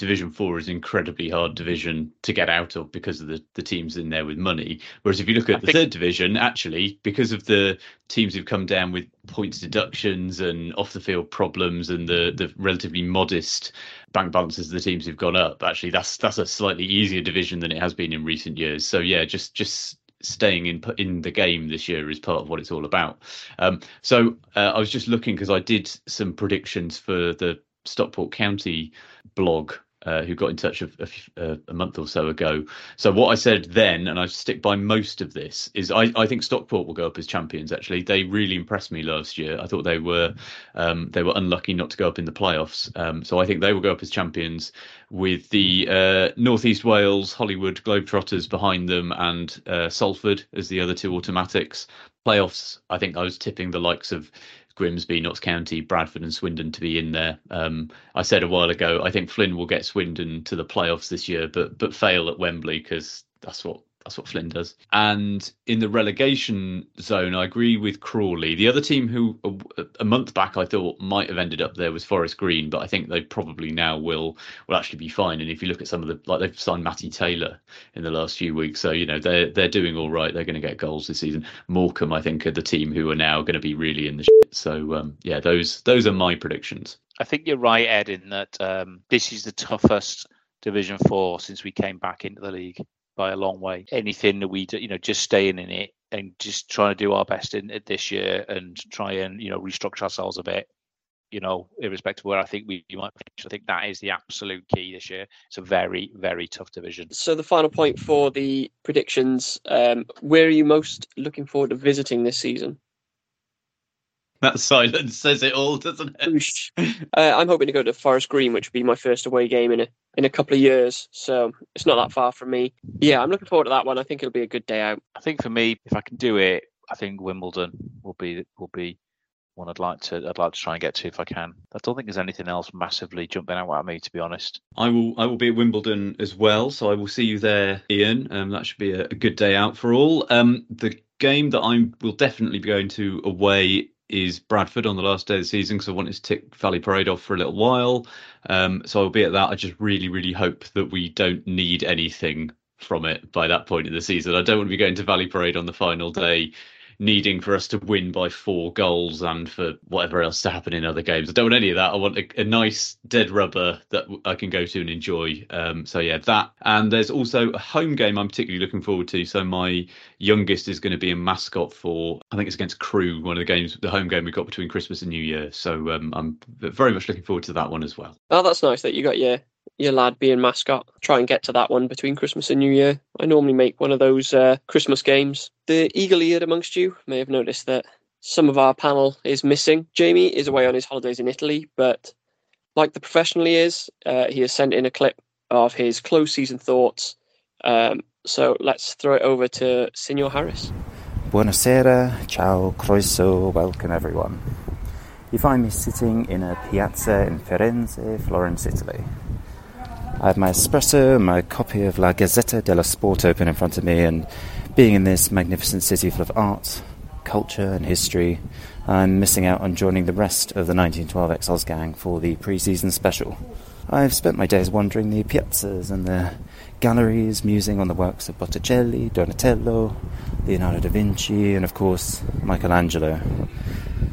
Division Four is an incredibly hard division to get out of because of the, the teams in there with money. Whereas if you look at I the think... third division, actually, because of the teams who've come down with points deductions and off the field problems and the the relatively modest bank balances of the teams who've gone up, actually, that's that's a slightly easier division than it has been in recent years. So yeah, just just. staying in in the game this year is part of what it's all about. Um, so uh, I was just looking because I did some predictions for the Stockport County blog, uh, who got in touch a, a, a month or so ago. So what I said then, and I stick by most of this, is I, I think Stockport will go up as champions. Actually, they really impressed me last year. I thought they were um, they were unlucky not to go up in the playoffs. Um, so I think they will go up as champions, with the uh, North East Wales, Hollywood Globetrotters behind them, and uh, Salford as the other two automatics. Playoffs, I think I was tipping the likes of Grimsby, Notts County, Bradford and Swindon to be in there. Um, I said a while ago, I think Flynn will get Swindon to the playoffs this year, but but fail at Wembley because that's what that's what Flynn does. And in the relegation zone, I agree with Crawley. The other team who a, a month back I thought might have ended up there was Forest Green, but I think they probably now will will actually be fine. And if you look at some of the, like, they've signed Matty Taylor in the last few weeks, so you know they're they're doing all right. They're going to get goals this season. Morecambe, I think, are the team who are now going to be really in the shit. So um, yeah, those those are my predictions. I think you're right, Ed, in that um, this is the toughest Division Four since we came back into the league. By a long way. Anything that we do, you know, just staying in it and just trying to do our best in it this year and try and, you know, restructure ourselves a bit, you know, irrespective of where I think we might finish. I think that is the absolute key this year. It's a very, very tough division. So the final point for the predictions, um, where are you most looking forward to visiting this season? That silence says it all, doesn't it? uh, I'm hoping to go to Forest Green, which would be my first away game in a in a couple of years. So it's not that far from me. Yeah, I'm looking forward to that one. I think it'll be a good day out. I think for me, if I can do it, I think Wimbledon will be will be one I'd like to I'd like to try and get to if I can. I don't think there's anything else massively jumping out at me, to be honest. I will I will be at Wimbledon as well, so I will see you there, Ian. Um, that should be a, a good day out for all. Um, the game that I will definitely be going to away is Bradford on the last day of the season, because I wanted to tick Valley Parade off for a little while. Um, so I'll be at that. I just really, really hope that we don't need anything from it by that point in the season. I don't want to be going to Valley Parade on the final day needing for us to win by four goals and for whatever else to happen in other games. I don't want any of that. I want a, a nice dead rubber that I can go to and enjoy. Um, so yeah, that. And there's also a home game I'm particularly looking forward to. So my youngest is going to be a mascot for, I think it's against Crewe, one of the games, the home game we got between Christmas and New Year. So um, I'm very much looking forward to that one as well. Oh, that's nice that you got your your lad being mascot. Try and get to that one between Christmas and New Year. I normally make one of those uh, Christmas games. The eagle-eared amongst you may have noticed that some of our panel is missing. Jamie is away on his holidays in Italy, but like the professional he is, uh, he has sent in a clip of his close-season thoughts. Um, so let's throw it over to Signor Harris. Buonasera, ciao, croeso, welcome everyone. You find me sitting in a piazza in Firenze, Florence, Italy. I have my espresso, my copy of La Gazzetta dello Sport open in front of me, and being in this magnificent city full of art, culture and history, I'm missing out on joining the rest of the nineteen twelve Exiles gang for the pre-season special. I've spent my days wandering the piazzas and the galleries, musing on the works of Botticelli, Donatello, Leonardo da Vinci and, of course, Michelangelo.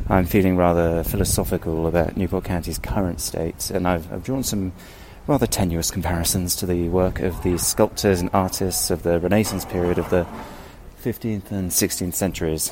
I'm feeling rather philosophical about Newport County's current state, and I've, I've drawn some rather tenuous comparisons to the work of the sculptors and artists of the Renaissance period of the fifteenth and sixteenth centuries.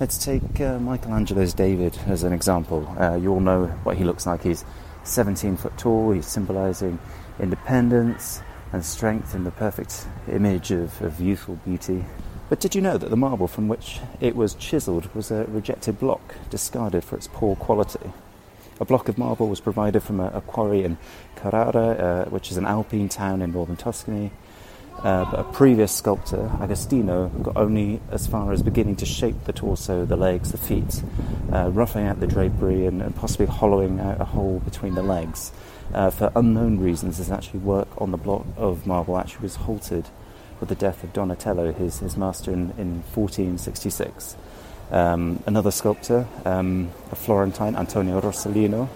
Let's take uh, Michelangelo's David as an example. Uh, you all know what he looks like. He's seventeen foot tall, he's symbolising independence and strength in the perfect image of, of youthful beauty. But did you know that the marble from which it was chiselled was a rejected block, discarded for its poor quality? A block of marble was provided from a, a quarry in Carrara, uh, which is an Alpine town in northern Tuscany. Uh, but a previous sculptor, Agostino, got only as far as beginning to shape the torso, the legs, the feet, uh, roughing out the drapery and, and possibly hollowing out a hole between the legs. Uh, for unknown reasons, his actually work on the block of marble actually was halted with the death of Donatello, his, his master, in, in fourteen sixty-six. Um, another sculptor, um, a Florentine, Antonio Rossellino,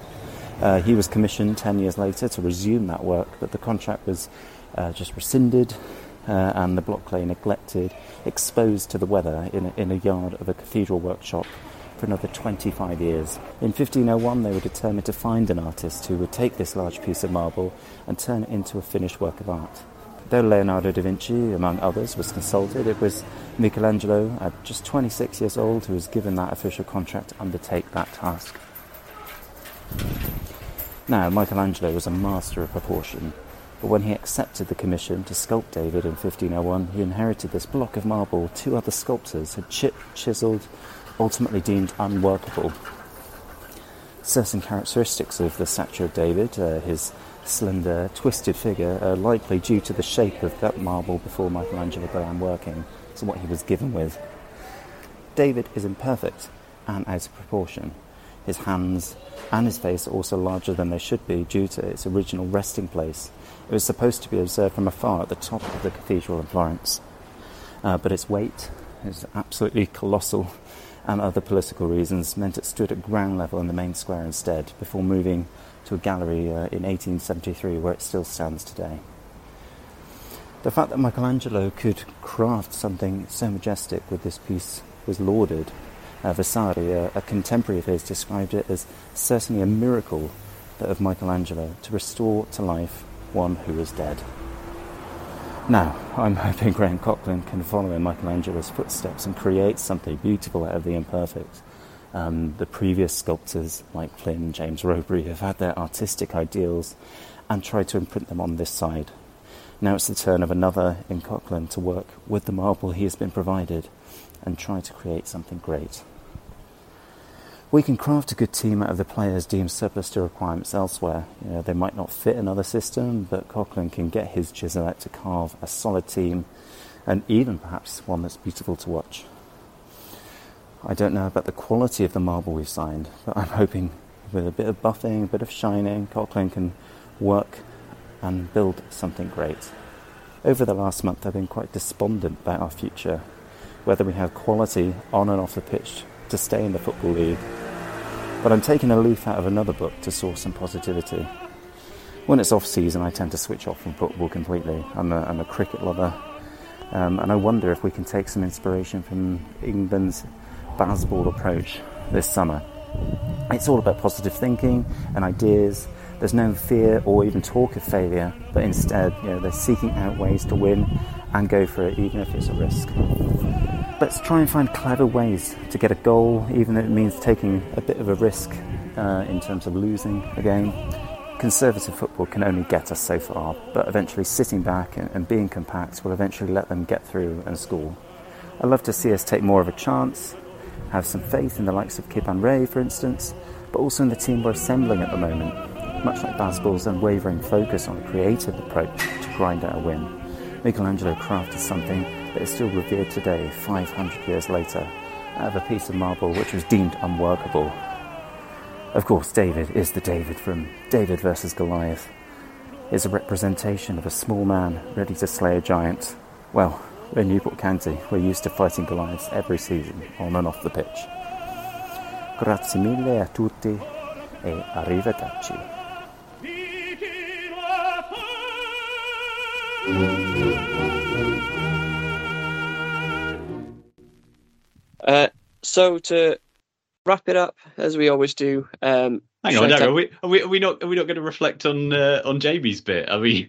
Uh, he was commissioned ten years later to resume that work, but the contract was uh, just rescinded uh, and the block clay neglected, exposed to the weather in a, in a yard of a cathedral workshop for another twenty-five years. In fifteen oh one, they were determined to find an artist who would take this large piece of marble and turn it into a finished work of art. Though Leonardo da Vinci, among others, was consulted, it was Michelangelo, at just twenty-six years old, who was given that official contract to undertake that task. Now, Michelangelo was a master of proportion, but when he accepted the commission to sculpt David in fifteen oh one, he inherited this block of marble two other sculptors had chipped, chiselled, ultimately deemed unworkable. Certain characteristics of the statue of David, uh, his slender, twisted figure, are likely due to the shape of that marble before Michelangelo began working, so what he was given with. David is imperfect and out of proportion. His hands and his face are also larger than they should be due to its original resting place. It was supposed to be observed from afar at the top of the cathedral in Florence, uh, but its weight is absolutely colossal, and other political reasons meant it stood at ground level in the main square instead, before moving to a gallery uh, in eighteen seventy-three, where it still stands today. The fact that Michelangelo could craft something so majestic with this piece was lauded. Uh, Vasari, a, a contemporary of his, described it as certainly a miracle of Michelangelo to restore to life one who was dead. Now, I'm hoping Graham Cochran can follow in Michelangelo's footsteps and create something beautiful out of the imperfect. Um, the previous sculptors, like Flynn, James Robery, have had their artistic ideals and tried to imprint them on this side. Now it's the turn of another in Cochran to work with the marble he has been provided and try to create something great. We can craft a good team out of the players deemed surplus to requirements elsewhere. You know, they might not fit another system, but Cochran can get his chisel out to carve a solid team, and even perhaps one that's beautiful to watch. I don't know about the quality of the marble we've signed, but I'm hoping with a bit of buffing, a bit of shining, Cochran can work and build something great. Over the last month, I've been quite despondent about our future, whether we have quality on and off the pitch to stay in the Football League. But I'm taking a leaf out of another book to source some positivity. When it's off-season, I tend to switch off from football completely. I'm a, I'm a cricket lover, um, and I wonder if we can take some inspiration from England's baseball approach this summer. It's all about positive thinking and ideas. There's no fear or even talk of failure, but instead, you know, they're seeking out ways to win and go for it, even if it's a risk. Let's try and find clever ways to get a goal, even if it means taking a bit of a risk uh, in terms of losing a game. Conservative football can only get us so far, but eventually sitting back and, and being compact will eventually let them get through and score. I'd love to see us take more of a chance, have some faith in the likes of Kipan Ray, for instance, but also in the team we're assembling at the moment. Much like Baseball's unwavering focus on a creative approach to grind out a win, Michelangelo crafted something that is still revered today, five hundred years later, out of a piece of marble which was deemed unworkable. Of course, David is the David from David versus Goliath. It's a representation of a small man ready to slay a giant. Well, we're Newport County. We're used to fighting Goliaths every season, on and off the pitch. Grazie mille a tutti e arrivederci. Uh, so to wrap it up, as we always do. Um, Hang on, no, t- are, we, are we are we not are we not going to reflect on uh, on Jamie's bit? I mean,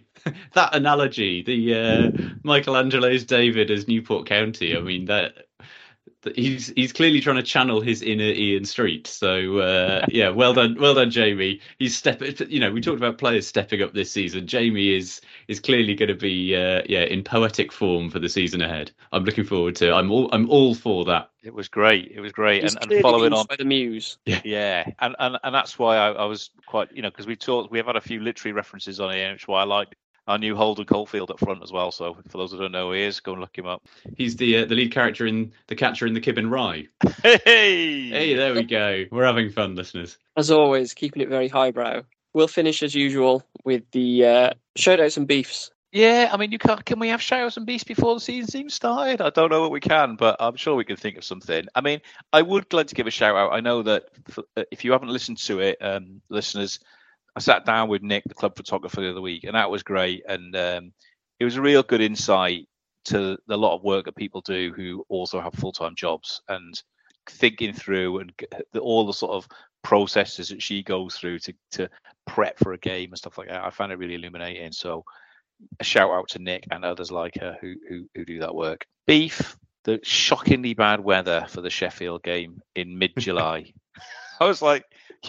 that analogy, the uh, Michelangelo's David as Newport County. I mean, that, that he's he's clearly trying to channel his inner Ian Street. So uh, yeah, well done, well done, Jamie. He's stepping. You know, we talked about players stepping up this season. Jamie is is clearly going to be uh, yeah in poetic form for the season ahead. I'm looking forward to it. I'm all I'm all for that. It was great. It was great, and, and following on by the muse, yeah, yeah. And, and and that's why I, I was quite, you know, because we've talked, we've had a few literary references on here, which is why I like our new Holden Caulfield up front as well. So for those who don't know who he is, go and look him up. He's the uh, the lead character in The Catcher in the Kibben Rye. Hey, hey, there we go. We're having fun, listeners. As always, keeping it very highbrow. We'll finish as usual with the uh, shoutouts and beefs. Yeah, I mean, you can't. Can we have shoutouts and beefs before the season even started? I don't know what we can, but I'm sure we can think of something. I mean, I would like to give a shout out. I know that if you haven't listened to it, um, listeners, I sat down with Nick, the club photographer, the other week, and that was great. And um, it was a real good insight to the lot of work that people do who also have full-time jobs, and thinking through and all the sort of processes that she goes through to to prep for a game and stuff like that. I found it really illuminating. So a shout out to Nick and others like her who who, who do that work. Beef, the shockingly bad weather for the Sheffield game in mid-July. I was like,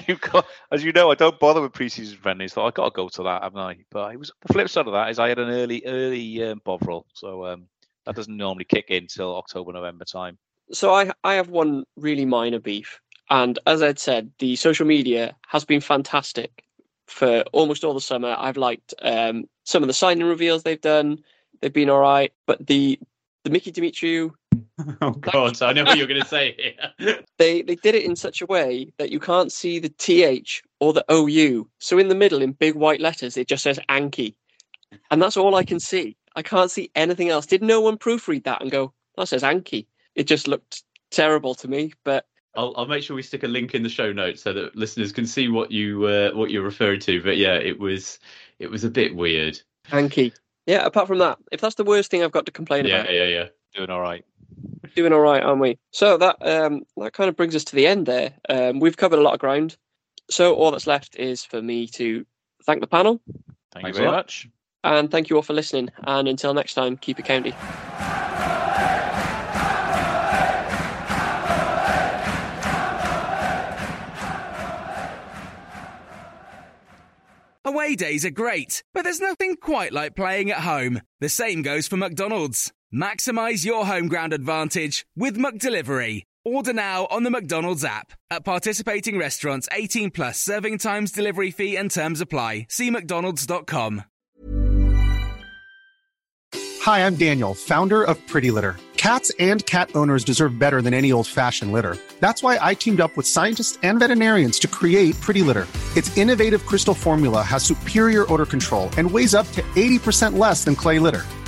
you got, as you know, I don't bother with pre-season friendlies, so I got to go to that, haven't I? But it was the flip side of that is I had an early, early um, Bovril, so um, that doesn't normally kick in till October, November time. So I, I have one really minor beef, and as I'd said, the social media has been fantastic for almost all the summer. I've liked um, some of the signing reveals they've done; they've been all right, but the the Mickey Dimitriou. Oh God! I know what you're going to say. Yeah. They they did it in such a way that you can't see the T H or the O U. So in the middle, in big white letters, it just says Anki, and that's all I can see. I can't see anything else. Did no one proofread that and go, that says Anki? It just looked terrible to me. But I'll I'll make sure we stick a link in the show notes so that listeners can see what you uh, what you're referring to. But yeah, it was it was a bit weird. Anki. Yeah. Apart from that, if that's the worst thing I've got to complain yeah, about. Yeah, yeah, yeah. Doing all right. Doing all right, aren't we? So that um, that kind of brings us to the end there. Um, we've covered a lot of ground. So all that's left is for me to thank the panel. Thank you very much. And thank you all for listening. And until next time, keep it county. Away days are great, but there's nothing quite like playing at home. The same goes for McDonald's. Maximise your home ground advantage with McDelivery. Order now on the McDonald's app. At participating restaurants, eighteen plus, serving times, delivery fee and terms apply. See mcdonalds dot com. Hi, I'm Daniel, founder of Pretty Litter. Cats and cat owners deserve better than any old-fashioned litter. That's why I teamed up with scientists and veterinarians to create Pretty Litter. Its innovative crystal formula has superior odor control and weighs up to eighty percent less than clay litter.